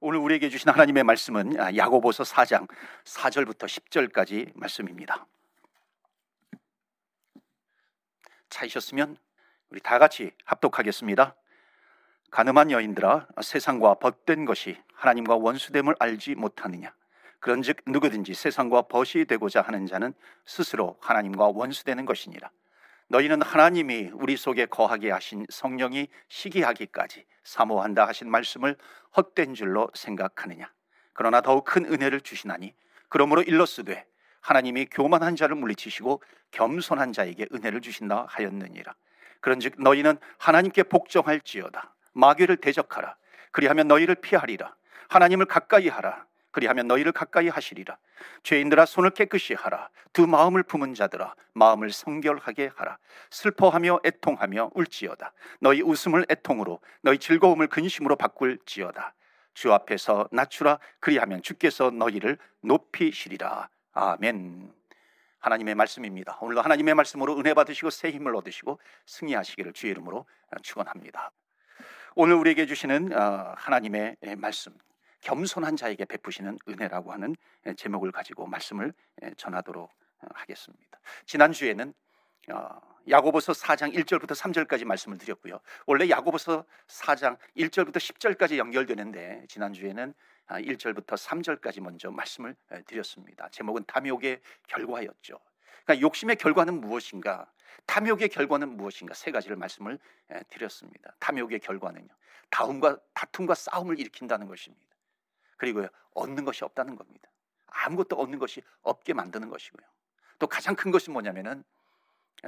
오늘 우리에게 주신 하나님의 말씀은 야고보서 4장 4절부터 10절까지 말씀입니다. 차이셨으면 우리 다 같이 합독하겠습니다. 가늠한 여인들아, 세상과 벗된 것이 하나님과 원수됨을 알지 못하느냐? 그런즉 누구든지 세상과 벗이 되고자 하는 자는 스스로 하나님과 원수되는 것이니라. 너희는 하나님이 우리 속에 거하게 하신 성령이 시기하기까지 사모한다 하신 말씀을 헛된 줄로 생각하느냐? 그러나 더욱 큰 은혜를 주시나니 그러므로 일러쓰되 하나님이 교만한 자를 물리치시고 겸손한 자에게 은혜를 주신다 하였느니라. 그런즉 너희는 하나님께 복종할지어다. 마귀를 대적하라. 그리하면 너희를 피하리라. 하나님을 가까이 하라. 그리하면 너희를 가까이 하시리라. 죄인들아, 손을 깨끗이 하라. 두 마음을 품은 자들아, 마음을 성결하게 하라. 슬퍼하며 애통하며 울지어다. 너희 웃음을 애통으로, 너희 즐거움을 근심으로 바꿀지어다. 주 앞에서 낮추라. 그리하면 주께서 너희를 높이시리라. 아멘. 하나님의 말씀입니다. 오늘도 하나님의 말씀으로 은혜 받으시고 새 힘을 얻으시고 승리하시기를 주의 이름으로 축원합니다. 오늘 우리에게 주시는 하나님의 말씀, 겸손한 자에게 베푸시는 은혜라고 하는 제목을 가지고 말씀을 전하도록 하겠습니다. 지난주에는 야고보서 4장 1절부터 3절까지 말씀을 드렸고요. 원래 야고보서 4장 1절부터 10절까지 연결되는데 지난주에는 1절부터 3절까지 먼저 말씀을 드렸습니다. 제목은 탐욕의 결과였죠. 그러니까 욕심의 결과는 무엇인가? 탐욕의 결과는 무엇인가? 세 가지를 말씀을 드렸습니다. 탐욕의 결과는요, 다툼과 싸움을 일으킨다는 것입니다. 그리고요, 얻는 것이 없다는 겁니다. 아무것도 얻는 것이 없게 만드는 것이고요. 또 가장 큰 것이 뭐냐면은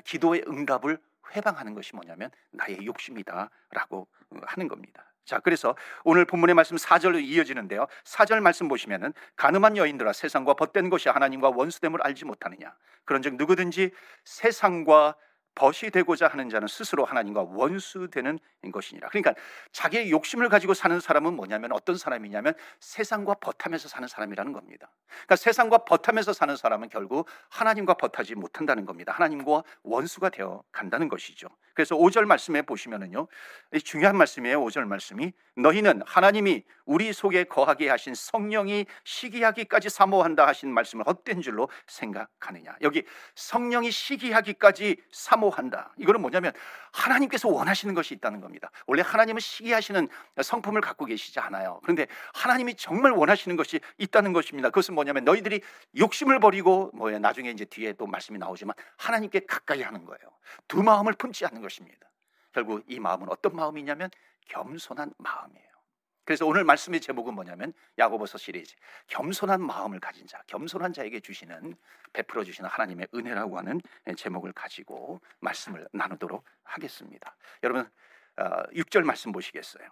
기도의 응답을 회방하는 것이 뭐냐면 나의 욕심이다라고 하는 겁니다. 자, 그래서 오늘 본문의 말씀 4절로 이어지는데요. 4절 말씀 보시면은 가늠한 여인들아, 세상과 벗된 것이 하나님과 원수됨을 알지 못하느냐? 그런즉 누구든지 세상과 벗이 되고자 하는 자는 스스로 하나님과 원수되는 것이니라. 그러니까 자기의 욕심을 가지고 사는 사람은 뭐냐면 어떤 사람이냐면 세상과 벗하면서 사는 사람이라는 겁니다. 그러니까 세상과 벗하면서 사는 사람은 결국 하나님과 벗하지 못한다는 겁니다. 하나님과 원수가 되어 간다는 것이죠. 그래서 5절 말씀에 보시면은요, 중요한 말씀이에요. 5절 말씀이 너희는 하나님이 우리 속에 거하게 하신 성령이 시기하기까지 사모한다 하신 말씀을 헛된 줄로 생각하느냐. 여기 성령이 시기하기까지 사모한다. 이거는 뭐냐면 하나님께서 원하시는 것이 있다는 겁니다. 원래 하나님은 시기하시는 성품을 갖고 계시지 않아요. 그런데 하나님이 정말 원하시는 것이 있다는 것입니다. 그것은 뭐냐면 너희들이 욕심을 버리고 나중에 이제 뒤에 또 말씀이 나오지만 하나님께 가까이 하는 거예요. 두 마음을 품지 않는 것입니다. 결국 이 마음은 어떤 마음이냐면 겸손한 마음이에요. 그래서 오늘 말씀의 제목은 뭐냐면 야고보서 시리즈 겸손한 마음을 가진 자, 겸손한 자에게 주시는 베풀어 주시는 하나님의 은혜라고 하는 제목을 가지고 말씀을 나누도록 하겠습니다. 여러분 6절 말씀 보시겠어요?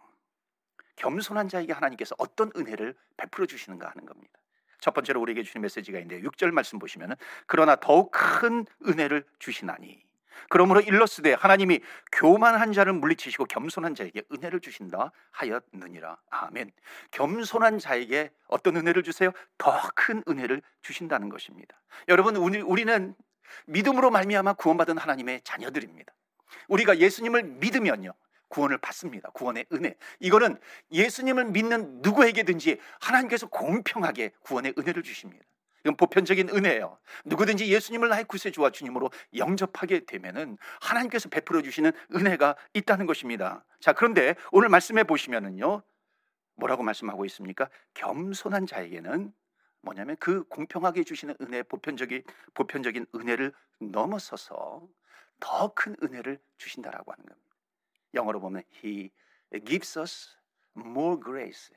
겸손한 자에게 하나님께서 어떤 은혜를 베풀어 주시는가 하는 겁니다. 첫 번째로 우리에게 주신 메시지가 있는데 6절 말씀 보시면은 그러나 더욱 큰 은혜를 주시나니 그러므로 일러쓰되 하나님이 교만한 자를 물리치시고 겸손한 자에게 은혜를 주신다 하였느니라. 아멘. 겸손한 자에게 어떤 은혜를 주세요? 더 큰 은혜를 주신다는 것입니다. 여러분, 우리는 믿음으로 말미암아 구원받은 하나님의 자녀들입니다. 우리가 예수님을 믿으면요, 구원을 받습니다. 구원의 은혜. 이거는 예수님을 믿는 누구에게든지 하나님께서 공평하게 구원의 은혜를 주십니다. 이건 보편적인 은혜예요. 누구든지 예수님을 나의 구세주와 주님으로 영접하게 되면은 하나님께서 베풀어 주시는 은혜가 있다는 것입니다. 자, 그런데 오늘 말씀해 보시면은요, 뭐라고 말씀하고 있습니까? 겸손한 자에게는 뭐냐면 그 공평하게 주시는 은혜, 보편적인 은혜를 넘어서서 더 큰 은혜를 주신다라고 하는 겁니다. 영어로 보면 He gives us more grace.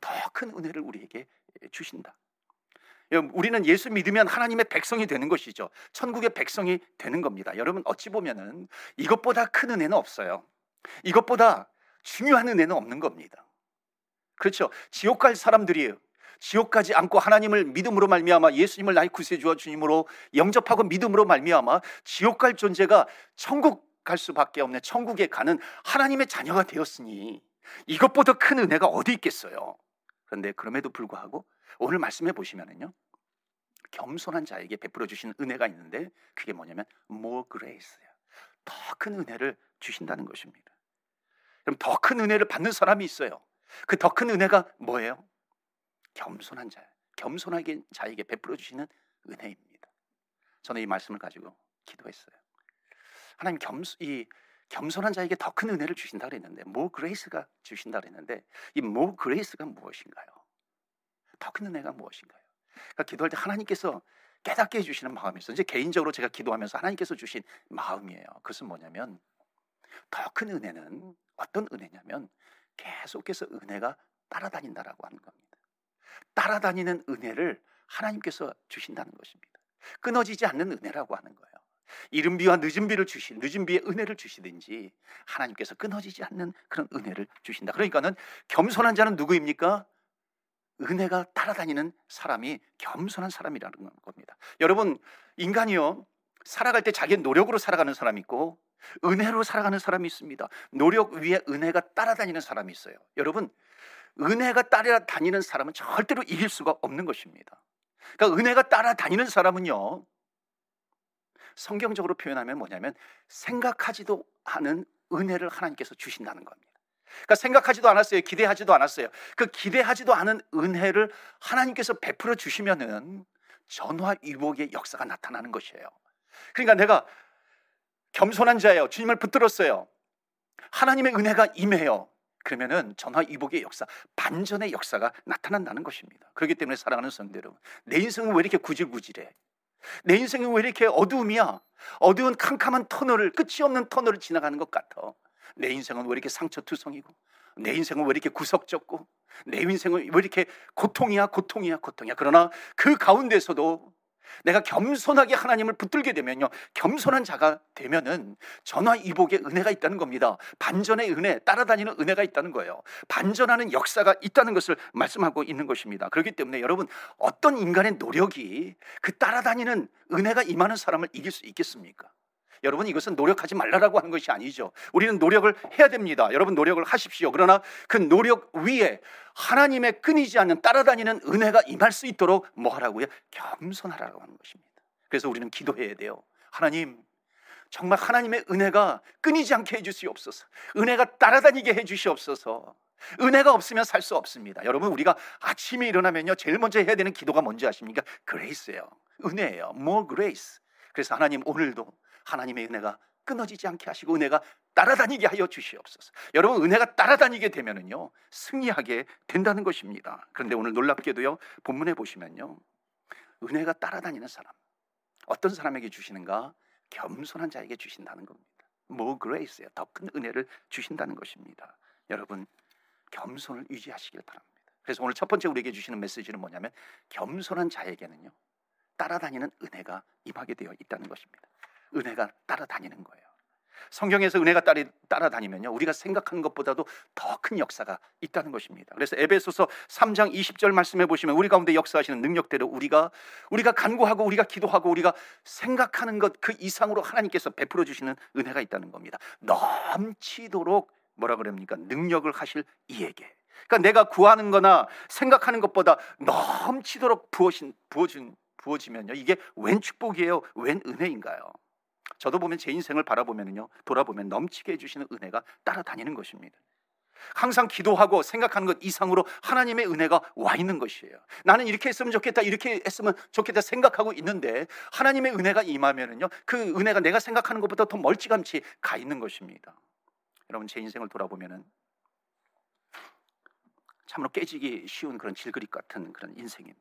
더 큰 은혜를 우리에게 주신다. 우리는 예수 믿으면 하나님의 백성이 되는 것이죠. 천국의 백성이 되는 겁니다. 여러분, 어찌 보면은 이것보다 큰 은혜는 없어요. 이것보다 중요한 은혜는 없는 겁니다. 그렇죠? 지옥 갈 사람들이 지옥까지 안고 하나님을 믿음으로 말미암아 예수님을 나의 구세주와 주님으로 영접하고 믿음으로 말미암아 지옥 갈 존재가 천국 갈 수밖에 없는 천국에 가는 하나님의 자녀가 되었으니 이것보다 큰 은혜가 어디 있겠어요? 그런데 그럼에도 불구하고 오늘 말씀해 보시면은요, 겸손한 자에게 베풀어 주시는 은혜가 있는데 그게 뭐냐면 more grace예요. 더 큰 은혜를 주신다는 것입니다. 그럼 더 큰 은혜를 받는 사람이 있어요. 그 더 큰 은혜가 뭐예요? 겸손한 자, 겸손하게 자에게 베풀어 주시는 은혜입니다. 저는 이 말씀을 가지고 기도했어요. 하나님 이 겸손한 자에게 더 큰 은혜를 주신다 그랬는데, more grace가 주신다 그랬는데, 이 more grace가 무엇인가요? 더 큰 은혜가 무엇인가요? 그러니까 기도할 때 하나님께서 깨닫게 해주시는 마음이 있어요. 이제 개인적으로 제가 기도하면서 하나님께서 주신 마음이에요. 그것은 뭐냐면, 더 큰 은혜는 어떤 은혜냐면 계속해서 은혜가 따라다닌다라고 하는 겁니다. 따라다니는 은혜를 하나님께서 주신다는 것입니다. 끊어지지 않는 은혜라고 하는 거예요. 이른 비와 늦은 비를 주신, 늦은 비의 은혜를 주시든지 하나님께서 끊어지지 않는 그런 은혜를 주신다. 그러니까는 겸손한 자는 누구입니까? 은혜가 따라다니는 사람이 겸손한 사람이라는 겁니다. 여러분, 인간이요, 살아갈 때 자기의 노력으로 살아가는 사람이 있고 은혜로 살아가는 사람이 있습니다. 노력 위에 은혜가 따라다니는 사람이 있어요. 여러분, 은혜가 따라다니는 사람은 절대로 이길 수가 없는 것입니다. 그러니까 은혜가 따라다니는 사람은요, 성경적으로 표현하면 뭐냐면 생각하지도 않은 은혜를 하나님께서 주신다는 겁니다. 그러니까 생각하지도 않았어요. 기대하지도 않았어요. 그 기대하지도 않은 은혜를 하나님께서 베풀어 주시면은 전화위복의 역사가 나타나는 것이에요. 그러니까 내가 겸손한 자예요. 주님을 붙들었어요. 하나님의 은혜가 임해요. 그러면은 전화위복의 역사, 반전의 역사가 나타난다는 것입니다. 그렇기 때문에 사랑하는 성도 여러분, 내 인생은 왜 이렇게 구질구질해? 내 인생은 왜 이렇게 어두움이야? 어두운 캄캄한 터널을, 끝이 없는 터널을 지나가는 것 같아. 내 인생은 왜 이렇게 상처투성이고, 내 인생은 왜 이렇게 구석졌고, 내 인생은 왜 이렇게 고통이야. 그러나 그 가운데서도 내가 겸손하게 하나님을 붙들게 되면요, 겸손한 자가 되면은 전화위복의 은혜가 있다는 겁니다. 반전의 은혜, 따라다니는 은혜가 있다는 거예요. 반전하는 역사가 있다는 것을 말씀하고 있는 것입니다. 그렇기 때문에 여러분, 어떤 인간의 노력이 그 따라다니는 은혜가 임하는 사람을 이길 수 있겠습니까? 여러분, 이것은 노력하지 말라라고 하는 것이 아니죠. 우리는 노력을 해야 됩니다. 여러분, 노력을 하십시오. 그러나 그 노력 위에 하나님의 끊이지 않는 따라다니는 은혜가 임할 수 있도록 뭐 하라고요? 겸손하라고 하는 것입니다. 그래서 우리는 기도해야 돼요. 하나님, 정말 하나님의 은혜가 끊이지 않게 해주시옵소서. 은혜가 따라다니게 해주시옵소서. 은혜가 없으면 살 수 없습니다. 여러분, 우리가 아침에 일어나면요, 제일 먼저 해야 되는 기도가 뭔지 아십니까? 그레이스예요. 은혜예요. More grace. 그래서 하나님, 오늘도 하나님의 은혜가 끊어지지 않게 하시고 은혜가 따라다니게 하여 주시옵소서. 여러분, 은혜가 따라다니게 되면은요, 승리하게 된다는 것입니다. 그런데 오늘 놀랍게도요, 본문에 보시면요, 은혜가 따라다니는 사람, 어떤 사람에게 주시는가? 겸손한 자에게 주신다는 겁니다. More grace예요. 더 큰 은혜를 주신다는 것입니다. 여러분, 겸손을 유지하시길 바랍니다. 그래서 오늘 첫 번째 우리에게 주시는 메시지는 뭐냐면, 겸손한 자에게는요, 따라다니는 은혜가 임하게 되어 있다는 것입니다. 은혜가 따라다니는 거예요. 성경에서 은혜가 따라다니면요, 우리가 생각하는 것보다도 더 큰 역사가 있다는 것입니다. 그래서 에베소서 3장 20절 말씀해 보시면, 우리 가운데 역사하시는 능력대로 우리가 간구하고, 우리가 기도하고, 우리가 생각하는 것 그 이상으로 하나님께서 베풀어 주시는 은혜가 있다는 겁니다. 넘치도록 뭐라 그럽니까? 능력을 하실 이에게. 그러니까 내가 구하는 거나 생각하는 것보다 넘치도록 부어지면요, 이게 웬 축복이에요? 웬 은혜인가요? 저도 보면, 제 인생을 바라보면요, 돌아보면 넘치게 해주시는 은혜가 따라다니는 것입니다. 항상 기도하고 생각하는 것 이상으로 하나님의 은혜가 와 있는 것이에요. 나는 이렇게 했으면 좋겠다, 이렇게 했으면 좋겠다 생각하고 있는데, 하나님의 은혜가 임하면요, 그 은혜가 내가 생각하는 것보다 더 멀찌감치 가 있는 것입니다. 여러분, 제 인생을 돌아보면은 참으로 깨지기 쉬운 그런 질그릇 같은 그런 인생입니다.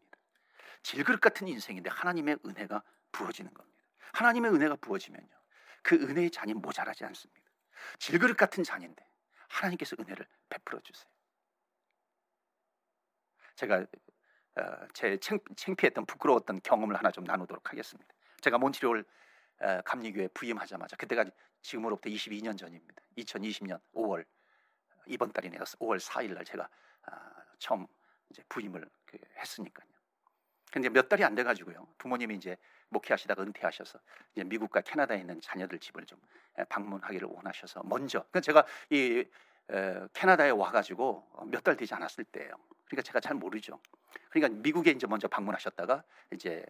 질그릇 같은 인생인데 하나님의 은혜가 부어지는 겁니다. 하나님의 은혜가 부어지면요, 그 은혜의 잔이 모자라지 않습니다. 질그릇 같은 잔인데 하나님께서 은혜를 베풀어 주세요. 제가 제 창피했던, 부끄러웠던 경험을 하나 좀 나누도록 하겠습니다. 제가 몬트리올 감리교회 부임하자마자, 그때가 지금으로부터 22년 전입니다. 2020년 5월, 이번 달이 내가 5월 4일 날 제가 처음 이제 부임을 했으니까요. 근데 몇 달이 안 돼가지고요, 부모님이 이제 목회하시다가 은퇴하셔서 이제 미국과 캐나다에 있는 자녀들 집을 좀 방문하기를 원하셔서 먼저, 그러니까 제가 이 캐나다에 와가지고 몇 달 되지 않았을 때예요. 그러니까 제가 잘 모르죠. 그러니까 미국에 이제 먼저 방문하셨다가, 이제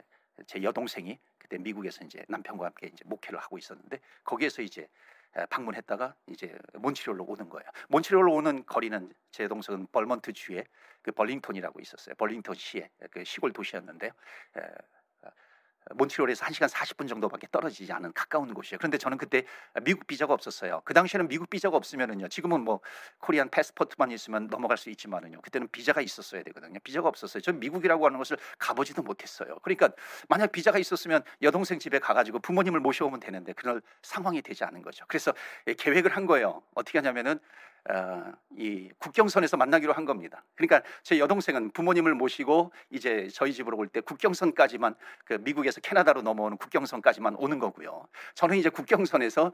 제 여동생이 그때 미국에서 이제 남편과 함께 이제 목회를 하고 있었는데, 거기에서 이제 방문했다가 이제 몬트리올로 오는 거예요. 몬트리올로 오는 거리는 제 동생은 벌먼트 주의 그 벌링턴이라고 있었어요. 벌링턴 시의 그 시골 도시였는데요. 몬트리올에서 1시간 40분 정도밖에 떨어지지 않은 가까운 곳이에요. 그런데 저는 그때 미국 비자가 없었어요. 그 당시에는 미국 비자가 없으면은요. 지금은 뭐 코리안 패스포트만 있으면 넘어갈 수 있지만은요. 그때는 비자가 있었어야 되거든요. 비자가 없었어요. 전 미국이라고 하는 것을 가보지도 못했어요. 그러니까 만약 비자가 있었으면 여동생 집에 가가지고 부모님을 모셔오면 되는데 그런 상황이 되지 않은 거죠. 그래서 계획을 한 거예요. 어떻게 하냐면은 이 국경선에서 만나기로 한 겁니다. 그러니까 제 여동생은 부모님을 모시고 이제 저희 집으로 올 때 국경선까지만 그 미국에서 캐나다로 넘어오는 국경선까지만 오는 거고요. 저는 이제 국경선에서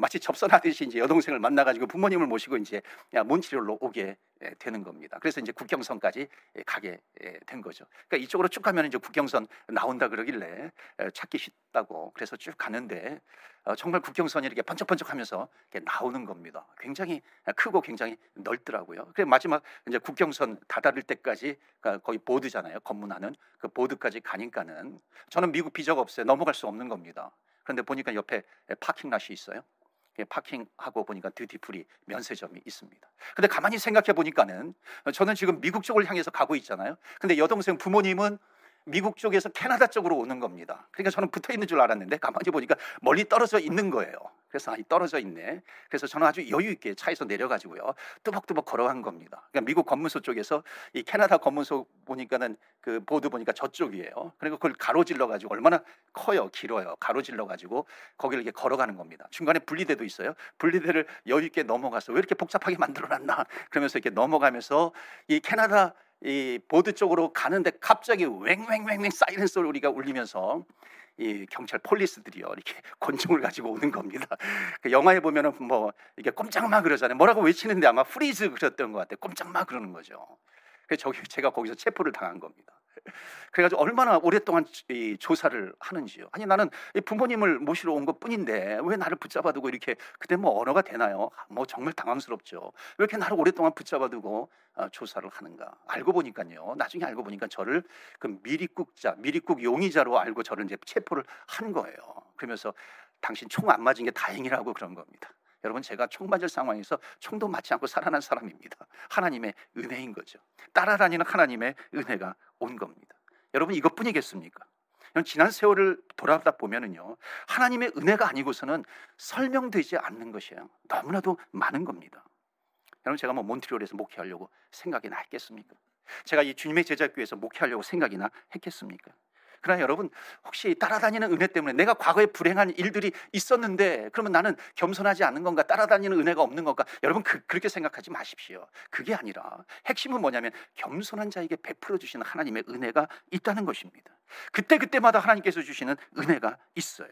마치 접선하듯이 이제 여동생을 만나가지고 부모님을 모시고 이제 몬트리올로 오게 되는 겁니다. 그래서 이제 국경선까지 가게 된 거죠. 그러니까 이쪽으로 쭉 가면 이제 국경선 나온다 그러길래 찾기 쉽다고 그래서 쭉 가는데 정말 국경선이 이렇게 번쩍번쩍하면서 이렇게 나오는 겁니다. 굉장히 크고 굉장히 넓더라고요. 그래서 마지막 이제 국경선 다다를 때까지 거의 보드잖아요. 검문하는 그 보드까지 가니까는 저는 미국 비자가 없어요. 넘어갈 수 없는 겁니다. 그런데 보니까 옆에 파킹랏이 있어요. 파킹하고 보니까 듀티프리 면세점이 있습니다. 근데 가만히 생각해 보니까는 저는 지금 미국 쪽을 향해서 가고 있잖아요. 근데 여동생 부모님은 미국 쪽에서 캐나다 쪽으로 오는 겁니다. 그러니까 저는 붙어 있는 줄 알았는데 가만히 보니까 멀리 떨어져 있는 거예요. 그래서 떨어져 있네. 그래서 저는 아주 여유 있게 차에서 내려가지고요. 뚜벅뚜벅 걸어간 겁니다. 그러니까 미국 검문소 쪽에서 이 캐나다 검문소 보니까는 그 보드 보니까 저쪽이에요. 그리고 그걸 가로질러 가지고 얼마나 커요, 길어요. 가로질러 가지고 거기를 이렇게 걸어가는 겁니다. 중간에 분리대도 있어요. 분리대를 여유 있게 넘어가서 왜 이렇게 복잡하게 만들어놨나? 그러면서 이렇게 넘어가면서 이 캐나다 이 보드 쪽으로 가는데 갑자기 웽웽웽웽 사이렌 소리가 울리면서 이 경찰 폴리스들이요 이렇게 권총을 가지고 오는 겁니다. 그 영화에 보면은 뭐 이게 꼼짝마 그러잖아요. 뭐라고 외치는데 아마 프리즈 그랬던 것 같아요. 꼼짝마 그러는 거죠. 그래서 제가 거기서 체포를 당한 겁니다. 그래가지고 얼마나 오랫동안 이 조사를 하는지요. 아니 나는 이 부모님을 모시러 온 것뿐인데 왜 나를 붙잡아두고 이렇게 그때 뭐 언어가 되나요? 뭐 정말 당황스럽죠. 왜 이렇게 나를 오랫동안 붙잡아두고 조사를 하는가? 알고 보니까요. 나중에 알고 보니까 저를 그 미리국 용의자로 알고 저를 이제 체포를 한 거예요. 그러면서 당신 총 안 맞은 게 다행이라고 그런 겁니다. 여러분 제가 총 맞을 상황에서 총도 맞지 않고 살아난 사람입니다. 하나님의 은혜인 거죠. 따라다니는 하나님의 은혜가 온 겁니다. 여러분 이것뿐이겠습니까? 지난 세월을 돌아다 보면은요. 하나님의 은혜가 아니고서는 설명되지 않는 것이에요. 너무나도 많은 겁니다. 여러분 제가 뭐 몬트리올에서 목회하려고 생각이나 했겠습니까? 제가 이 주님의 제자교회에서 목회하려고 생각이나 했겠습니까? 그러나 여러분 혹시 따라다니는 은혜 때문에 내가 과거에 불행한 일들이 있었는데 그러면 나는 겸손하지 않은 건가? 따라다니는 은혜가 없는 건가? 여러분 그렇게 생각하지 마십시오. 그게 아니라 핵심은 뭐냐면 겸손한 자에게 베풀어 주시는 하나님의 은혜가 있다는 것입니다. 그때마다 하나님께서 주시는 은혜가 있어요.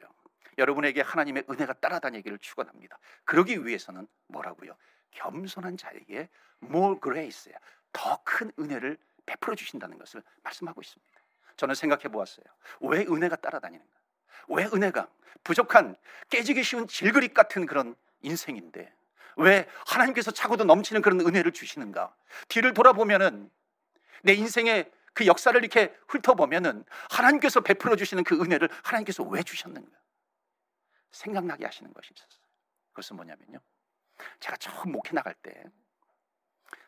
여러분에게 하나님의 은혜가 따라다니기를 축원합니다. 그러기 위해서는 뭐라고요? 겸손한 자에게 more grace, 더 큰 은혜를 베풀어 주신다는 것을 말씀하고 있습니다. 저는 생각해 보았어요. 왜 은혜가 따라다니는가? 왜 은혜가 부족한 깨지기 쉬운 질그릇 같은 그런 인생인데 왜 하나님께서 차고도 넘치는 그런 은혜를 주시는가? 뒤를 돌아보면은 내 인생의 그 역사를 이렇게 훑어보면은 하나님께서 베풀어 주시는 그 은혜를 하나님께서 왜 주셨는가? 생각나게 하시는 것이 있었어요. 그것은 뭐냐면요. 제가 처음 목회 나갈 때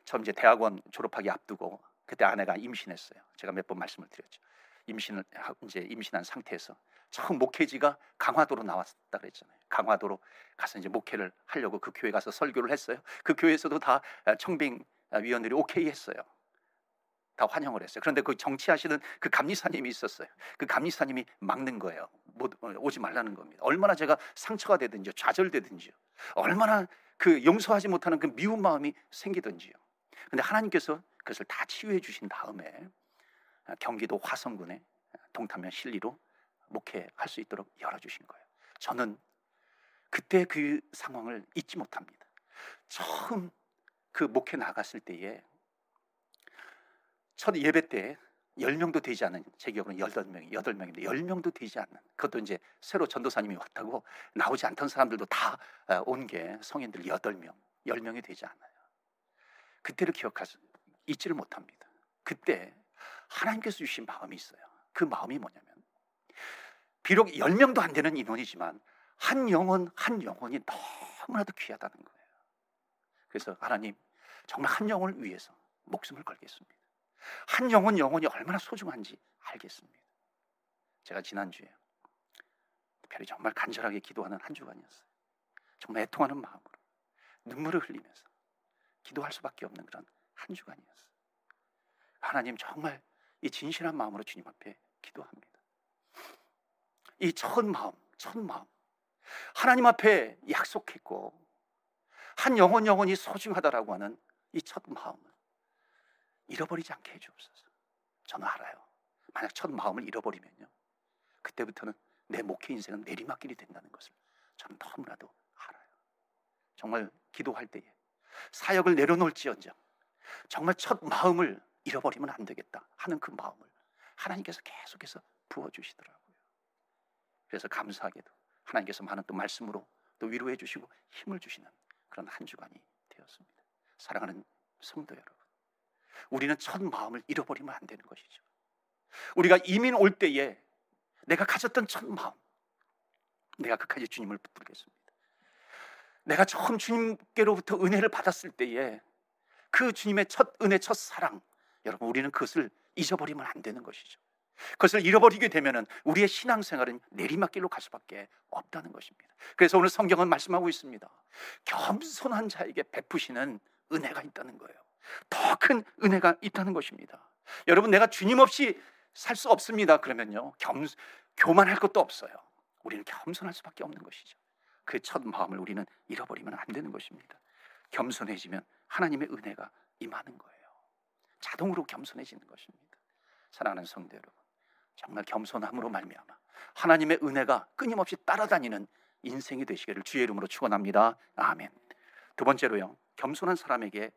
처음 이제 대학원 졸업하기 앞두고 그때 아내가 임신했어요. 제가 몇 번 말씀을 드렸죠. 임신한 상태에서 처음 목회지가 강화도로 나왔다 그랬잖아요. 강화도로 가서 이제 목회를 하려고 그 교회 가서 설교를 했어요. 그 교회에서도 다 청빙 위원들이 오케이 했어요. 다 환영을 했어요. 그런데 그 정치하시는 그 감리사님이 있었어요. 그 감리사님이 막는 거예요. 오지 말라는 겁니다. 얼마나 제가 상처가 되든지 좌절되든지 얼마나 그 용서하지 못하는 그 미운 마음이 생기든지요. 근데 하나님께서 그것을 다 치유해 주신 다음에 경기도 화성군의 동탄면 신리로 목회할 수 있도록 열어주신 거예요. 저는 그때 그 상황을 잊지 못합니다. 처음 그 목회 나갔을 때에 첫 예배 때 10명도 되지 않은, 제 기억으로는 8명인데 10명도 되지 않는, 그것도 이제 새로 전도사님이 왔다고 나오지 않던 사람들도 다 온 게 성인들 8명, 10명이 되지 않아요. 그때를 잊지를 못합니다. 그때 하나님께서 주신 마음이 있어요. 그 마음이 뭐냐면 비록 10명도 안 되는 인원이지만 한 영혼이 너무나도 귀하다는 거예요. 그래서 하나님, 정말 한 영혼을 위해서 목숨을 걸겠습니다. 한 영혼이 얼마나 소중한지 알겠습니다. 제가 지난주에 별이 정말 간절하게 기도하는 한 주간이었어요. 정말 애통하는 마음으로 눈물을 흘리면서 기도할 수밖에 없는 그런 한 주간이었어요. 하나님, 정말 이 진실한 마음으로 주님 앞에 기도합니다. 이 첫 마음 하나님 앞에 약속했고 한 영혼이 소중하다라고 하는 이 첫 마음을 잃어버리지 않게 해주옵소서. 저는 알아요. 만약 첫 마음을 잃어버리면요, 그때부터는 내 목회 인생은 내리막길이 된다는 것을 저는 너무나도 알아요. 정말 기도할 때에 사역을 내려놓을지언정 정말 첫 마음을 잃어버리면 안 되겠다 하는 그 마음을 하나님께서 계속해서 부어주시더라고요. 그래서 감사하게도 하나님께서 많은 또 말씀으로 또 위로해 주시고 힘을 주시는 그런 한 주간이 되었습니다. 사랑하는 성도 여러분, 우리는 첫 마음을 잃어버리면 안 되는 것이죠. 우리가 이민 올 때에 내가 가졌던 첫 마음, 내가 끝까지 주님을 붙들겠습니다. 내가 처음 주님께로부터 은혜를 받았을 때에 그 주님의 첫 은혜, 첫 사랑, 여러분, 우리는 그것을 잊어버리면 안 되는 것이죠. 그것을 잃어버리게 되면은 우리의 신앙생활은 내리막길로 갈 수밖에 없다는 것입니다. 그래서 오늘 성경은 말씀하고 있습니다. 겸손한 자에게 베푸시는 은혜가 있다는 거예요. 더 큰 은혜가 있다는 것입니다. 여러분, 내가 주님 없이 살 수 없습니다. 그러면요, 교만할 것도 없어요. 우리는 겸손할 수밖에 없는 것이죠. 그 첫 마음을 우리는 잃어버리면 안 되는 것입니다. 겸손해지면 하나님의 은혜가 임하는 거예요. 자동으로 겸손해지는 것입니다. 사랑하는 성도 여러분, 정말 겸손함으로 말미암아 하나님의 은혜가 끊임없이 따라다니는 인생이 되시기를 주의 이름으로 축원합니다. 아멘. 두 번째로요, 겸손한 사람에게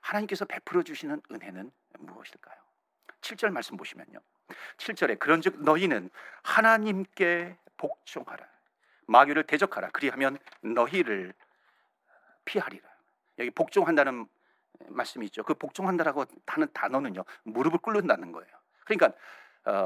하나님께서 베풀어 주시는 은혜는 무엇일까요? 7절 말씀 보시면요, 7절에 그런즉 너희는 하나님께 복종하라, 마귀를 대적하라, 그리하면 너희를 피하리라. 여기 복종한다는 말씀이 있죠. 그 복종한다라고 하는 단어는요, 무릎을 꿇는다는 거예요. 그러니까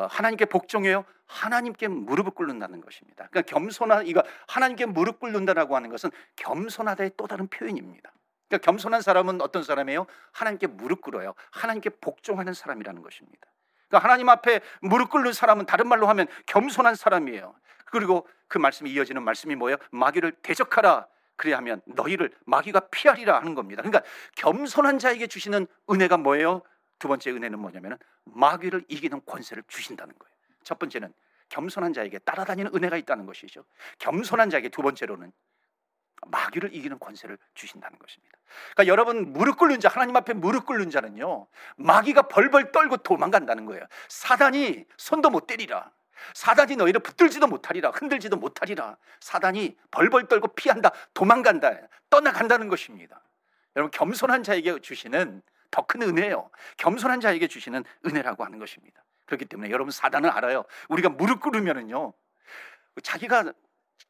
하나님께 복종해요. 하나님께 무릎을 꿇는다는 것입니다. 그러니까 겸손한, 이거 하나님께 무릎 꿇는다라고 하는 것은 겸손하다의 또 다른 표현입니다. 그러니까 겸손한 사람은 어떤 사람이에요? 하나님께 무릎 꿇어요. 하나님께 복종하는 사람이라는 것입니다. 그러니까 하나님 앞에 무릎 꿇는 사람은 다른 말로 하면 겸손한 사람이에요. 그리고 그 말씀이 이어지는 말씀이 뭐예요? 마귀를 대적하라, 그래야 하면 너희를 마귀가 피하리라 하는 겁니다. 그러니까 겸손한 자에게 주시는 은혜가 뭐예요? 두 번째 은혜는 뭐냐면 마귀를 이기는 권세를 주신다는 거예요. 첫 번째는 겸손한 자에게 따라다니는 은혜가 있다는 것이죠. 겸손한 자에게 두 번째로는 마귀를 이기는 권세를 주신다는 것입니다. 그러니까 여러분, 무릎 꿇는 자, 하나님 앞에 무릎 꿇는 자는요, 마귀가 벌벌 떨고 도망간다는 거예요. 사단이 손도 못 대리라, 사단이 너희를 붙들지도 못하리라, 흔들지도 못하리라. 사단이 벌벌 떨고 피한다, 도망간다, 떠나간다는 것입니다. 여러분, 겸손한 자에게 주시는 더 큰 은혜예요. 겸손한 자에게 주시는 은혜라고 하는 것입니다. 그렇기 때문에 여러분, 사단은 알아요. 우리가 무릎 꿇으면은요, 자기가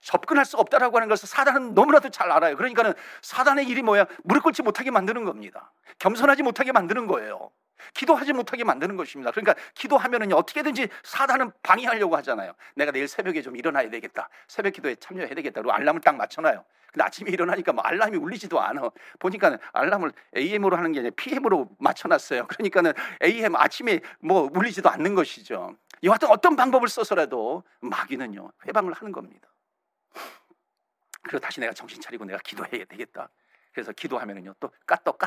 접근할 수 없다라고 하는 것을 사단은 너무나도 잘 알아요. 그러니까는 사단의 일이 뭐야? 무릎 꿇지 못하게 만드는 겁니다. 겸손하지 못하게 만드는 거예요. 기도하지 못하게 만드는 것입니다. 그러니까 기도하면은 어떻게든지 사단은 방해하려고 하잖아요. 내가 내일 새벽에 좀 일어나야 되겠다, 새벽 기도에 참여해야 되겠다, 그리고 알람을 딱 맞춰놔요. 근데 아침에 일어나니까 뭐 알람이 울리지도 않아. 보니까 알람을 AM으로 하는 게 아니라 PM으로 맞춰놨어요. 그러니까는 AM 아침에 뭐 울리지도 않는 것이죠. 여하튼 어떤 방법을 써서라도 마귀는요, 회방을 하는 겁니다. 그리고 다시 내가 정신 차리고 내가 기도해야 되겠다. 그래서 기도하면은요, 또 까똑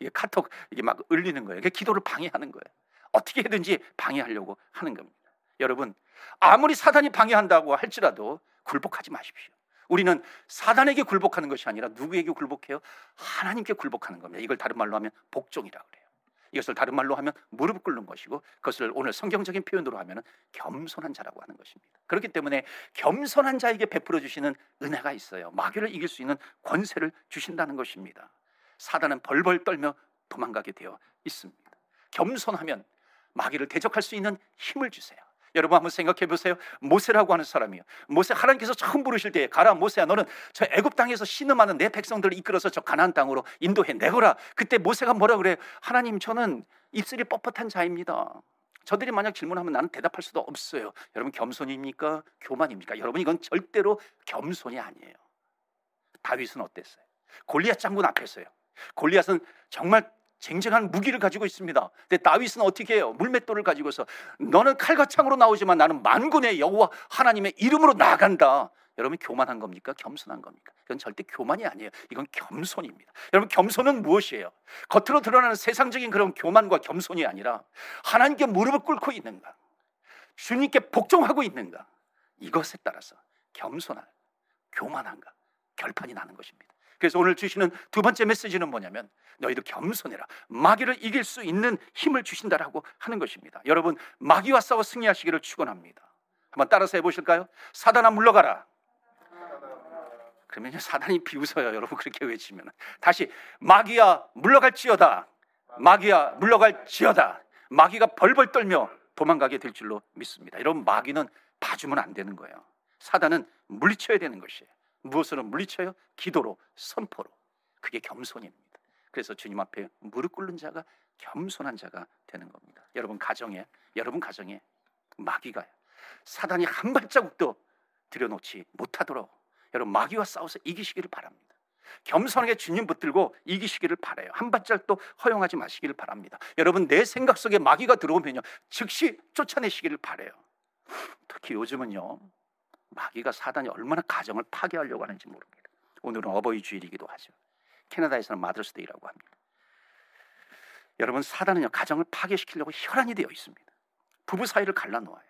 이게 카톡 이게 막 울리는 거예요. 이게 기도를 방해하는 거예요. 어떻게 해든지 방해하려고 하는 겁니다. 여러분, 아무리 사단이 방해한다고 할지라도 굴복하지 마십시오. 우리는 사단에게 굴복하는 것이 아니라 누구에게 굴복해요? 하나님께 굴복하는 겁니다. 이걸 다른 말로 하면 복종이라고 그래요. 이것을 다른 말로 하면 무릎 꿇는 것이고, 그것을 오늘 성경적인 표현으로 하면 겸손한 자라고 하는 것입니다. 그렇기 때문에 겸손한 자에게 베풀어 주시는 은혜가 있어요. 마귀를 이길 수 있는 권세를 주신다는 것입니다. 사단은 벌벌 떨며 도망가게 되어 있습니다. 겸손하면 마귀를 대적할 수 있는 힘을 주세요. 여러분, 한번 생각해 보세요. 모세라고 하는 사람이요, 모세, 하나님께서 처음 부르실 때에 가라 모세야, 너는 저 애굽 땅에서 신음하는 내 백성들을 이끌어서 저 가나안 땅으로 인도해 내거라. 그때 모세가 뭐라 그래요? 하나님, 저는 입술이 뻣뻣한 자입니다. 저들이 만약 질문하면 나는 대답할 수도 없어요. 여러분, 겸손입니까? 교만입니까? 여러분, 이건 절대로 겸손이 아니에요. 다윗은 어땠어요? 골리앗 장군 앞에서요. 골리앗은 정말 쟁쟁한 무기를 가지고 있습니다. 근데 다윗은 어떻게 해요? 물맷돌을 가지고서 너는 칼과 창으로 나오지만 나는 만군의 여호와 하나님의 이름으로 나아간다. 여러분, 교만한 겁니까? 겸손한 겁니까? 이건 절대 교만이 아니에요. 이건 겸손입니다. 여러분, 겸손은 무엇이에요? 겉으로 드러나는 세상적인 그런 교만과 겸손이 아니라 하나님께 무릎을 꿇고 있는가, 주님께 복종하고 있는가, 이것에 따라서 겸손한, 교만한가 결판이 나는 것입니다. 그래서 오늘 주시는 두 번째 메시지는 뭐냐면 너희도 겸손해라, 마귀를 이길 수 있는 힘을 주신다라고 하는 것입니다. 여러분, 마귀와 싸워 승리하시기를 축원합니다. 한번 따라서 해보실까요? 사단아 물러가라. 그러면 사단이 비웃어요. 여러분, 그렇게 외치면. 다시, 마귀야 물러갈지어다, 마귀야 물러갈지어다. 마귀가 벌벌 떨며 도망가게 될 줄로 믿습니다. 이런 마귀는 봐주면 안 되는 거예요. 사단은 물리쳐야 되는 것이에요. 무엇으로 물리쳐요? 기도로, 선포로. 그게 겸손입니다. 그래서 주님 앞에 무릎 꿇는 자가 겸손한 자가 되는 겁니다. 여러분 가정에 마귀가, 사단이 한 발자국도 들여놓지 못하도록 여러분 마귀와 싸워서 이기시기를 바랍니다. 겸손하게 주님 붙들고 이기시기를 바라요. 한 발짝도 허용하지 마시기를 바랍니다. 여러분, 내 생각 속에 마귀가 들어오면요, 즉시 쫓아내시기를 바라요. 특히 요즘은요, 마귀가, 사단이 얼마나 가정을 파괴하려고 하는지 모릅니다. 오늘은 어버이 주일이기도 하죠. 캐나다에서는 마더스데이라고 합니다. 여러분, 사단은요, 가정을 파괴시키려고 혈안이 되어 있습니다. 부부 사이를 갈라놓아요.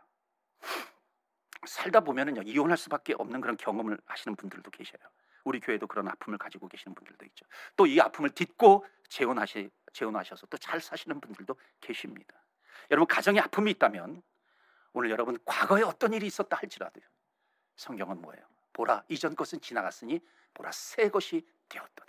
살다 보면은요, 이혼할 수밖에 없는 그런 경험을 하시는 분들도 계셔요. 우리 교회도 그런 아픔을 가지고 계시는 분들도 있죠. 또 이 아픔을 딛고 재혼하셔서 또 잘 사시는 분들도 계십니다. 여러분, 가정에 아픔이 있다면 오늘 여러분, 과거에 어떤 일이 있었다 할지라도요, 성경은 뭐예요? 보라, 이전 것은 지나갔으니 보라, 새 것이 되었도다.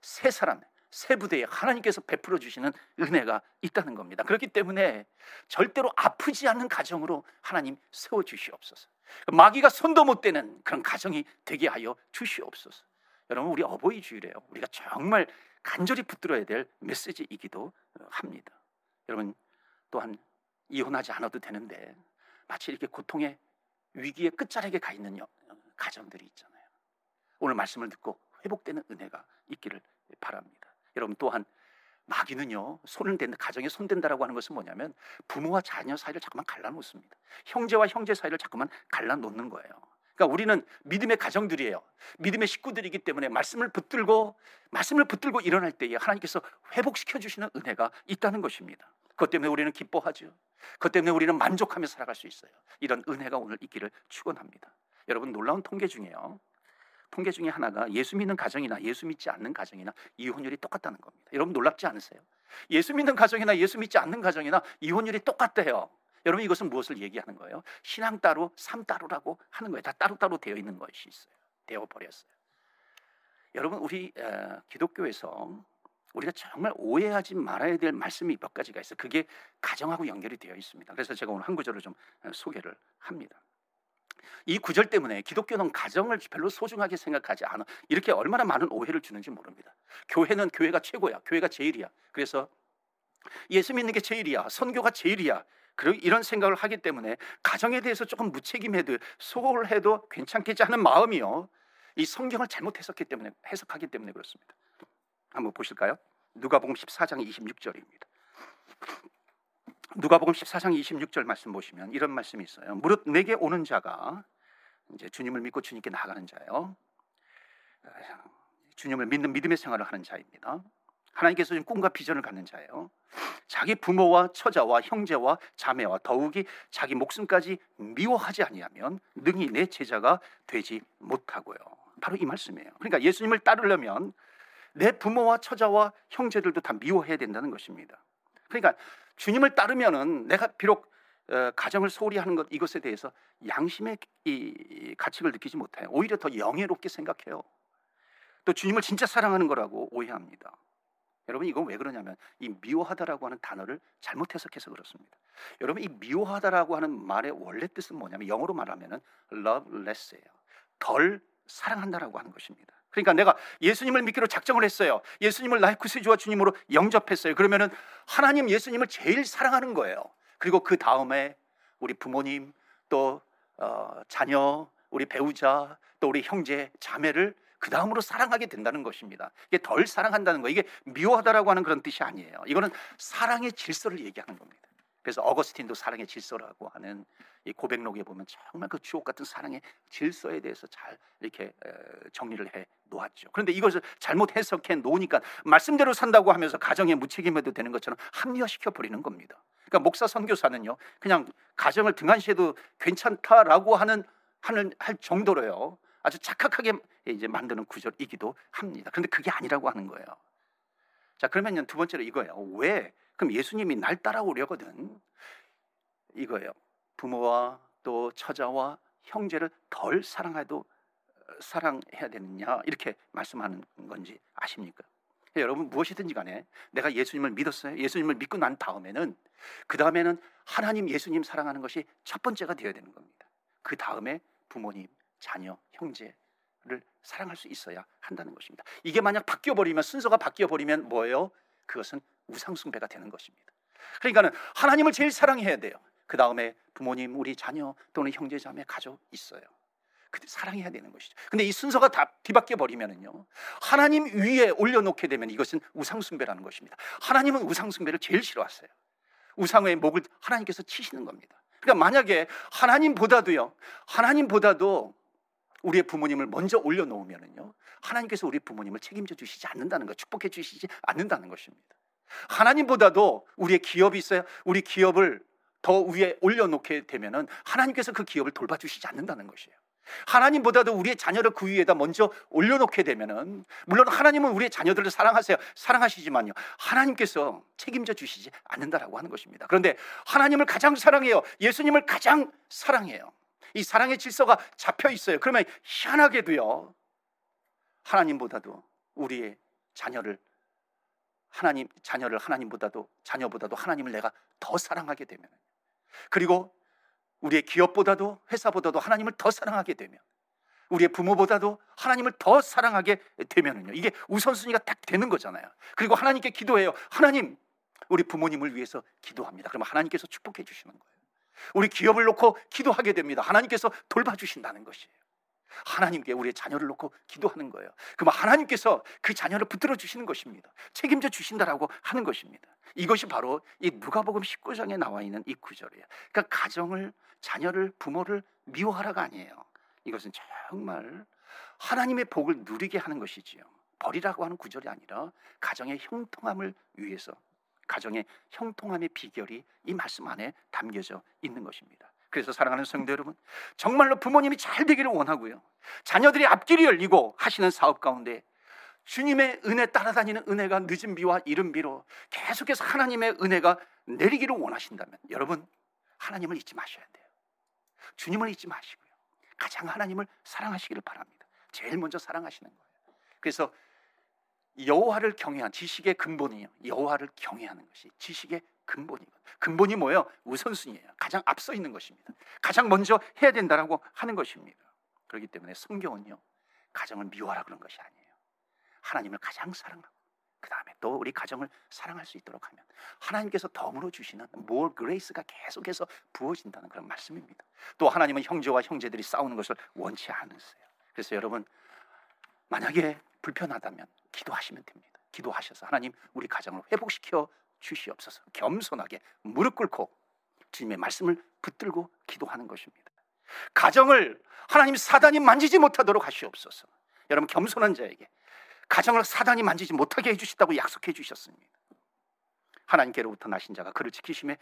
새 사람, 새 부대에 하나님께서 베풀어 주시는 은혜가 있다는 겁니다. 그렇기 때문에 절대로 아프지 않는 가정으로 하나님 세워주시옵소서. 마귀가 손도 못 대는 그런 가정이 되게 하여 주시옵소서. 여러분, 우리 어버이 주일에요, 우리가 정말 간절히 붙들어야 될 메시지이기도 합니다. 여러분, 또한 이혼하지 않아도 되는데 마치 이렇게 고통의 위기의 끝자락에 가 있는 가정들이 있잖아요. 오늘 말씀을 듣고 회복되는 은혜가 있기를 바랍니다. 여러분, 또한 마귀는요, 손을 댄다, 가정에 손댄다라고 하는 것은 뭐냐면 부모와 자녀 사이를 자꾸만 갈라놓습니다. 형제와 형제 사이를 자꾸만 갈라놓는 거예요. 그러니까 우리는 믿음의 가정들이에요. 믿음의 식구들이기 때문에 말씀을 붙들고 일어날 때에 하나님께서 회복시켜 주시는 은혜가 있다는 것입니다. 그것 때문에 우리는 기뻐하죠. 그것 때문에 우리는 만족하며 살아갈 수 있어요. 이런 은혜가 오늘 있기를 축원합니다. 여러분, 놀라운 통계 중에 하나가 예수 믿는 가정이나 예수 믿지 않는 가정이나 이혼율이 똑같다는 겁니다. 여러분, 놀랍지 않으세요? 예수 믿는 가정이나 예수 믿지 않는 가정이나 이혼율이 똑같대요. 여러분, 이것은 무엇을 얘기하는 거예요? 신앙 따로, 삶 따로라고 하는 거예요. 다 따로따로 되어 있는 것이 있어요. 되어버렸어요. 여러분, 우리 기독교에서 우리가 정말 오해하지 말아야 될 말씀이 몇 가지가 있어요. 그게 가정하고 연결이 되어 있습니다. 그래서 제가 오늘 한 구절을 좀 소개를 합니다. 이 구절 때문에 기독교는 가정을 별로 소중하게 생각하지 않아. 이렇게 얼마나 많은 오해를 주는지 모릅니다. 교회는 교회가 최고야, 교회가 제일이야, 그래서 예수 믿는 게 제일이야, 선교가 제일이야, 그리고 이런 생각을 하기 때문에 가정에 대해서 조금 무책임해도, 소홀해도 괜찮겠지 하는 마음이요, 이 성경을 잘못 해석하기 때문에 그렇습니다. 한번 보실까요? 누가복음 14장 26절입니다. 누가복음 14장 26절 말씀 보시면 이런 말씀이 있어요. 무릇 내게 오는 자가, 이제 주님을 믿고 주님께 나아가는 자예요, 주님을 믿는 믿음의 생활을 하는 자입니다. 하나님께서 준 꿈과 비전을 갖는 자예요. 자기 부모와 처자와 형제와 자매와 더욱이 자기 목숨까지 미워하지 아니하면 능히 내 제자가 되지 못하고요. 바로 이 말씀이에요. 그러니까 예수님을 따르려면 내 부모와 처자와 형제들도 다 미워해야 된다는 것입니다. 그러니까 주님을 따르면은 내가 비록 가정을 소홀히 하는 것, 이것에 대해서 양심의 이 가책을 느끼지 못해요. 오히려 더 영예롭게 생각해요. 또 주님을 진짜 사랑하는 거라고 오해합니다. 여러분, 이건 왜 그러냐면 이 미워하다라고 하는 단어를 잘못 해석해서 그렇습니다. 여러분, 이 미워하다라고 하는 말의 원래 뜻은 뭐냐면 영어로 말하면은 loveless예요. 덜 사랑한다라고 하는 것입니다. 그러니까 내가 예수님을 믿기로 작정을 했어요. 예수님을 나의 구세주와 주님으로 영접했어요. 그러면은 하나님, 예수님을 제일 사랑하는 거예요. 그리고 그 다음에 우리 부모님, 또 자녀, 우리 배우자, 또 우리 형제, 자매를 그 다음으로 사랑하게 된다는 것입니다. 이게 덜 사랑한다는 거, 이게 미워하다라고 하는 그런 뜻이 아니에요. 이거는 사랑의 질서를 얘기하는 겁니다. 그래서 어거스틴도 사랑의 질서라고 하는 이 고백록에 보면 정말 그 주옥 같은 사랑의 질서에 대해서 잘 이렇게 정리를 해 놓았죠. 그런데 이것을 잘못 해석해 놓으니까 말씀대로 산다고 하면서 가정에 무책임해도 되는 것처럼 합리화시켜 버리는 겁니다. 그러니까 목사 선교사는요, 그냥 가정을 등한시해도 괜찮다라고 할 정도로요, 아주 착각하게 이제 만드는 구절이기도 합니다. 그런데 그게 아니라고 하는 거예요. 자, 그러면 두 번째로 이거예요. 왜? 그럼 예수님이 날 따라오려거든, 이거예요. 부모와 또 처자와 형제를 덜 사랑해도 사랑해야 되느냐, 이렇게 말씀하는 건지 아십니까? 여러분, 무엇이든지 간에 내가 예수님을 믿었어요. 예수님을 믿고 난 다음에는, 그 다음에는 하나님, 예수님 사랑하는 것이 첫 번째가 되어야 되는 겁니다. 그 다음에 부모님, 자녀, 형제를 사랑할 수 있어야 한다는 것입니다. 이게 만약 바뀌어버리면, 순서가 바뀌어버리면 뭐예요? 그것은 우상숭배가 되는 것입니다. 그러니까는 하나님을 제일 사랑해야 돼요. 그 다음에 부모님, 우리 자녀 또는 형제, 자매, 가족 있어요. 그때 사랑해야 되는 것이죠. 근데 이 순서가 다 뒤바뀌어 버리면은요, 하나님 위에 올려놓게 되면 이것은 우상숭배라는 것입니다. 하나님은 우상숭배를 제일 싫어하세요. 우상의 목을 하나님께서 치시는 겁니다. 그러니까 만약에 하나님보다도 우리의 부모님을 먼저 올려놓으면은요, 하나님께서 우리 부모님을 책임져 주시지 않는다는 것, 축복해 주시지 않는다는 것입니다. 하나님보다도 우리의 기업이 있어요. 우리 기업을 더 위에 올려놓게 되면은 하나님께서 그 기업을 돌봐주시지 않는다는 것이에요. 하나님보다도 우리의 자녀를 그 위에다 먼저 올려놓게 되면은, 물론 하나님은 우리의 자녀들을 사랑하세요, 사랑하시지만요, 하나님께서 책임져 주시지 않는다라고 하는 것입니다. 그런데 하나님을 가장 사랑해요, 예수님을 가장 사랑해요. 이 사랑의 질서가 잡혀 있어요. 그러면 희한하게도요, 하나님보다도 우리의 자녀를, 하나님 자녀를 자녀보다도 하나님을 내가 더 사랑하게 되면, 그리고 우리의 기업보다도, 회사보다도 하나님을 더 사랑하게 되면, 우리의 부모보다도 하나님을 더 사랑하게 되면은요, 이게 우선순위가 딱 되는 거잖아요. 그리고 하나님께 기도해요. 하나님, 우리 부모님을 위해서 기도합니다. 그러면 하나님께서 축복해 주시는 거예요. 우리 기업을 놓고 기도하게 됩니다. 하나님께서 돌봐주신다는 것이에요. 하나님께 우리의 자녀를 놓고 기도하는 거예요. 그러면 하나님께서 그 자녀를 붙들어 주시는 것입니다. 책임져 주신다라고 하는 것입니다. 이것이 바로 이 누가복음 19장에 나와 있는 이 구절이에요. 그러니까 가정을, 자녀를, 부모를 미워하라가 아니에요. 이것은 정말 하나님의 복을 누리게 하는 것이지요, 버리라고 하는 구절이 아니라 가정의 형통함을 위해서, 가정의 형통함의 비결이 이 말씀 안에 담겨져 있는 것입니다. 그래서 사랑하는 성도 여러분, 정말로 부모님이 잘 되기를 원하고요, 자녀들이 앞길이 열리고 하시는 사업 가운데 주님의 은혜 따라다니는 은혜가 늦은 비와 이른 비로 계속해서 하나님의 은혜가 내리기를 원하신다면, 여러분, 하나님을 잊지 마셔야 돼요. 주님을 잊지 마시고요, 가장 하나님을 사랑하시기를 바랍니다. 제일 먼저 사랑하시는 거예요. 그래서 여호와를 경외한, 지식의 근본이에요. 여호와를 경외하는 것이 지식의 근본이에요. 근본이 뭐예요? 우선순위예요. 가장 앞서 있는 것입니다. 가장 먼저 해야 된다라고 하는 것입니다. 그렇기 때문에 성경은요, 가정을 미워하라 그런 것이 아니에요. 하나님을 가장 사랑하고, 그 다음에 또 우리 가정을 사랑할 수 있도록 하면 하나님께서 덤으로 주시는 more grace가 계속해서 부어진다는 그런 말씀입니다. 또 하나님은 형제와 형제들이 싸우는 것을 원치 않으세요. 그래서 여러분, 만약에 불편하다면 기도하시면 됩니다. 기도하셔서 하나님, 우리 가정을 회복시켜 주시옵소서. 겸손하게 무릎 꿇고 주님의 말씀을 붙들고 기도하는 것입니다. 가정을 하나님, 사단이 만지지 못하도록 하시옵소서. 여러분, 겸손한 자에게 가정을 사단이 만지지 못하게 해주신다고 약속해 주셨습니다. 하나님께로부터 나신 자가 그를 지키심에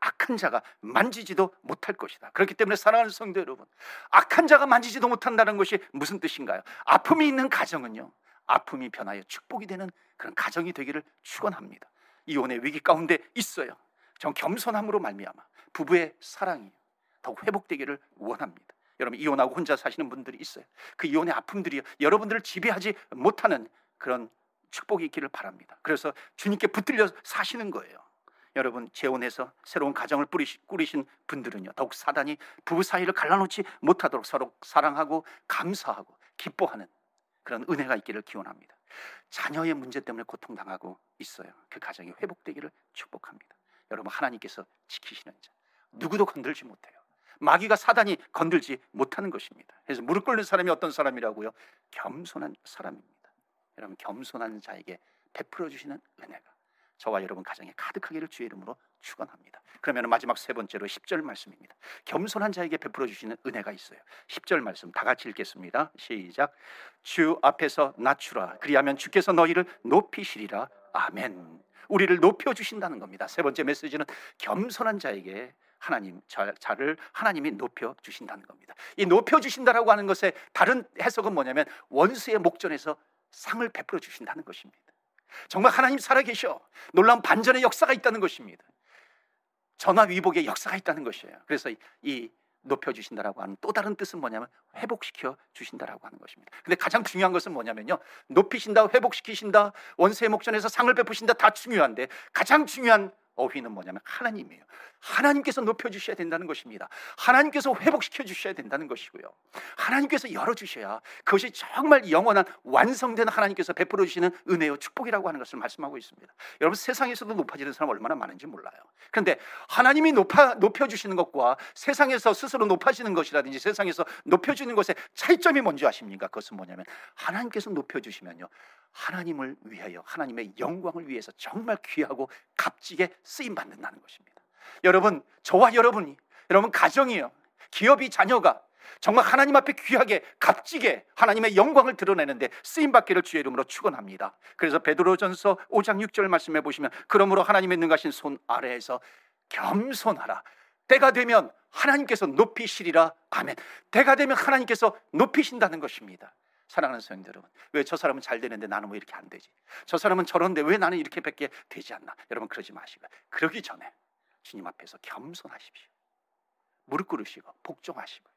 악한 자가 만지지도 못할 것이다. 그렇기 때문에 사랑하는 성도 여러분, 악한 자가 만지지도 못한다는 것이 무슨 뜻인가요? 아픔이 있는 가정은요, 아픔이 변하여 축복이 되는 그런 가정이 되기를 축원합니다. 이혼의 위기 가운데 있어요. 전 겸손함으로 말미암아 부부의 사랑이 더욱 회복되기를 원합니다. 여러분, 이혼하고 혼자 사시는 분들이 있어요. 그 이혼의 아픔들이 여러분들을 지배하지 못하는 그런 축복이 있기를 바랍니다. 그래서 주님께 붙들려 사시는 거예요. 여러분, 재혼해서 새로운 가정을 꾸리신 분들은요, 더욱 사단이 부부 사이를 갈라놓지 못하도록 서로 사랑하고 감사하고 기뻐하는 그런 은혜가 있기를 기원합니다. 자녀의 문제 때문에 고통당하고 있어요. 그 가정이 회복되기를 축복합니다. 여러분, 하나님께서 지키시는 자 누구도 건들지 못해요. 마귀가 사단이 건들지 못하는 것입니다. 그래서 무릎 꿇는 사람이 어떤 사람이라고요? 겸손한 사람입니다. 여러분, 겸손한 자에게 베풀어 주시는 은혜가 저와 여러분 가정에 가득하기를 주의 이름으로 축원합니다. 그러면 마지막 세 번째로 10절 말씀입니다. 겸손한 자에게 베풀어 주시는 은혜가 있어요. 10절 말씀 다 같이 읽겠습니다. 시작. 주 앞에서 낮추라. 그리하면 주께서 너희를 높이시리라. 아멘. 우리를 높여주신다는 겁니다. 세 번째 메시지는 겸손한 자에게 하나님 자를 하나님이 높여주신다는 겁니다. 이 높여주신다라고 하는 것의 다른 해석은 뭐냐면 원수의 목전에서 상을 베풀어 주신다는 것입니다. 정말 하나님 살아계셔. 놀라운 반전의 역사가 있다는 것입니다. 전화위복의 역사가 있다는 것이에요. 그래서 이 높여주신다라고 하는 또 다른 뜻은 뭐냐면 회복시켜 주신다라고 하는 것입니다. 근데 가장 중요한 것은 뭐냐면요, 높이신다, 회복시키신다, 원수의 목전에서 상을 베푸신다, 다 중요한데 가장 중요한 어휘는 뭐냐면 하나님이에요. 하나님께서 높여주셔야 된다는 것입니다. 하나님께서 회복시켜 주셔야 된다는 것이고요, 하나님께서 열어주셔야 그것이 정말 영원한 완성된 하나님께서 베풀어 주시는 은혜요 축복이라고 하는 것을 말씀하고 있습니다. 여러분, 세상에서도 높아지는 사람 얼마나 많은지 몰라요. 그런데 하나님이 높여주시는 것과 세상에서 스스로 높아지는 것이라든지 세상에서 높여주는 것의 차이점이 뭔지 아십니까? 그것은 뭐냐면 하나님께서 높여주시면요, 하나님을 위하여 하나님의 영광을 위해서 정말 귀하고 값지게 쓰임 받는다는 것입니다. 여러분, 저와 여러분이, 여러분 가정이요, 기업이, 자녀가 정말 하나님 앞에 귀하게 값지게 하나님의 영광을 드러내는데 쓰임 받기를 주의 이름으로 축원합니다. 그래서 베드로전서 5장 6절 말씀해 보시면 그러므로 하나님의 능하신 손 아래에서 겸손하라. 때가 되면 하나님께서 높이시리라. 아멘. 때가 되면 하나님께서 높이신다는 것입니다. 사랑하는 성도 여러분, 왜 저 사람은 잘 되는데 나는 왜 이렇게 안 되지? 저 사람은 저런데 왜 나는 이렇게밖에 되지 않나? 여러분, 그러지 마시고요. 그러기 전에 주님 앞에서 겸손하십시오. 무릎 꿇으시고 복종하시고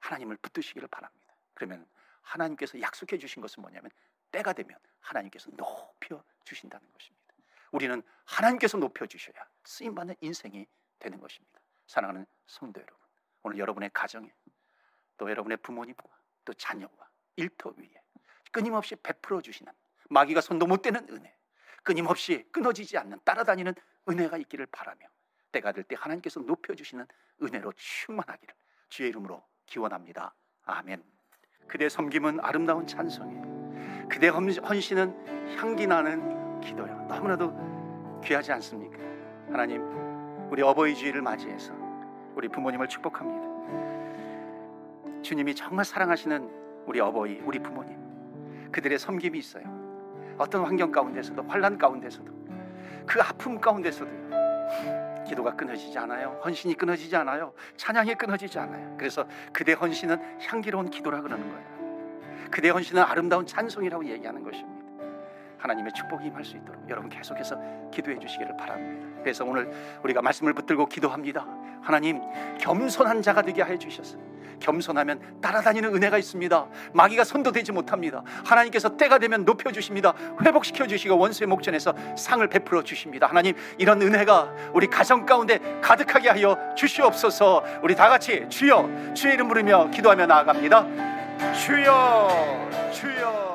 하나님을 붙드시기를 바랍니다. 그러면 하나님께서 약속해 주신 것은 뭐냐면 때가 되면 하나님께서 높여 주신다는 것입니다. 우리는 하나님께서 높여 주셔야 쓰임받는 인생이 되는 것입니다. 사랑하는 성도 여러분, 오늘 여러분의 가정에, 또 여러분의 부모님과, 또 자녀와 일터 위에 끊임없이 베풀어 주시는, 마귀가 손도 못 대는 은혜, 끊임없이 끊어지지 않는, 따라다니는 은혜가 있기를 바라며 때가 될 때 하나님께서 높여주시는 은혜로 충만하기를 주의 이름으로 기원합니다. 아멘. 그대 섬김은 아름다운 찬송이에요. 그대 헌신은 향기 나는 기도요. 너무나도 귀하지 않습니까? 하나님, 우리 어버이 주일을 맞이해서 우리 부모님을 축복합니다. 주님이 정말 사랑하시는 우리 어버이, 우리 부모님, 그들의 섬김이 있어요. 어떤 환경 가운데서도, 환난 가운데서도, 그 아픔 가운데서도 기도가 끊어지지 않아요. 헌신이 끊어지지 않아요. 찬양이 끊어지지 않아요. 그래서 그대 헌신은 향기로운 기도라 그러는 거예요. 그대 헌신은 아름다운 찬송이라고 얘기하는 것입니다. 하나님의 축복이 임할 수 있도록 여러분 계속해서 기도해 주시기를 바랍니다. 그래서 오늘 우리가 말씀을 붙들고 기도합니다. 하나님, 겸손한 자가 되게 하여 주셔서, 겸손하면 따라다니는 은혜가 있습니다. 마귀가 손도 대지 못합니다. 하나님께서 때가 되면 높여주십니다. 회복시켜주시고 원수의 목전에서 상을 베풀어 주십니다. 하나님, 이런 은혜가 우리 가정 가운데 가득하게 하여 주시옵소서. 우리 다같이 주여, 주의 이름 부르며 기도하며 나아갑니다. 주여, 주여.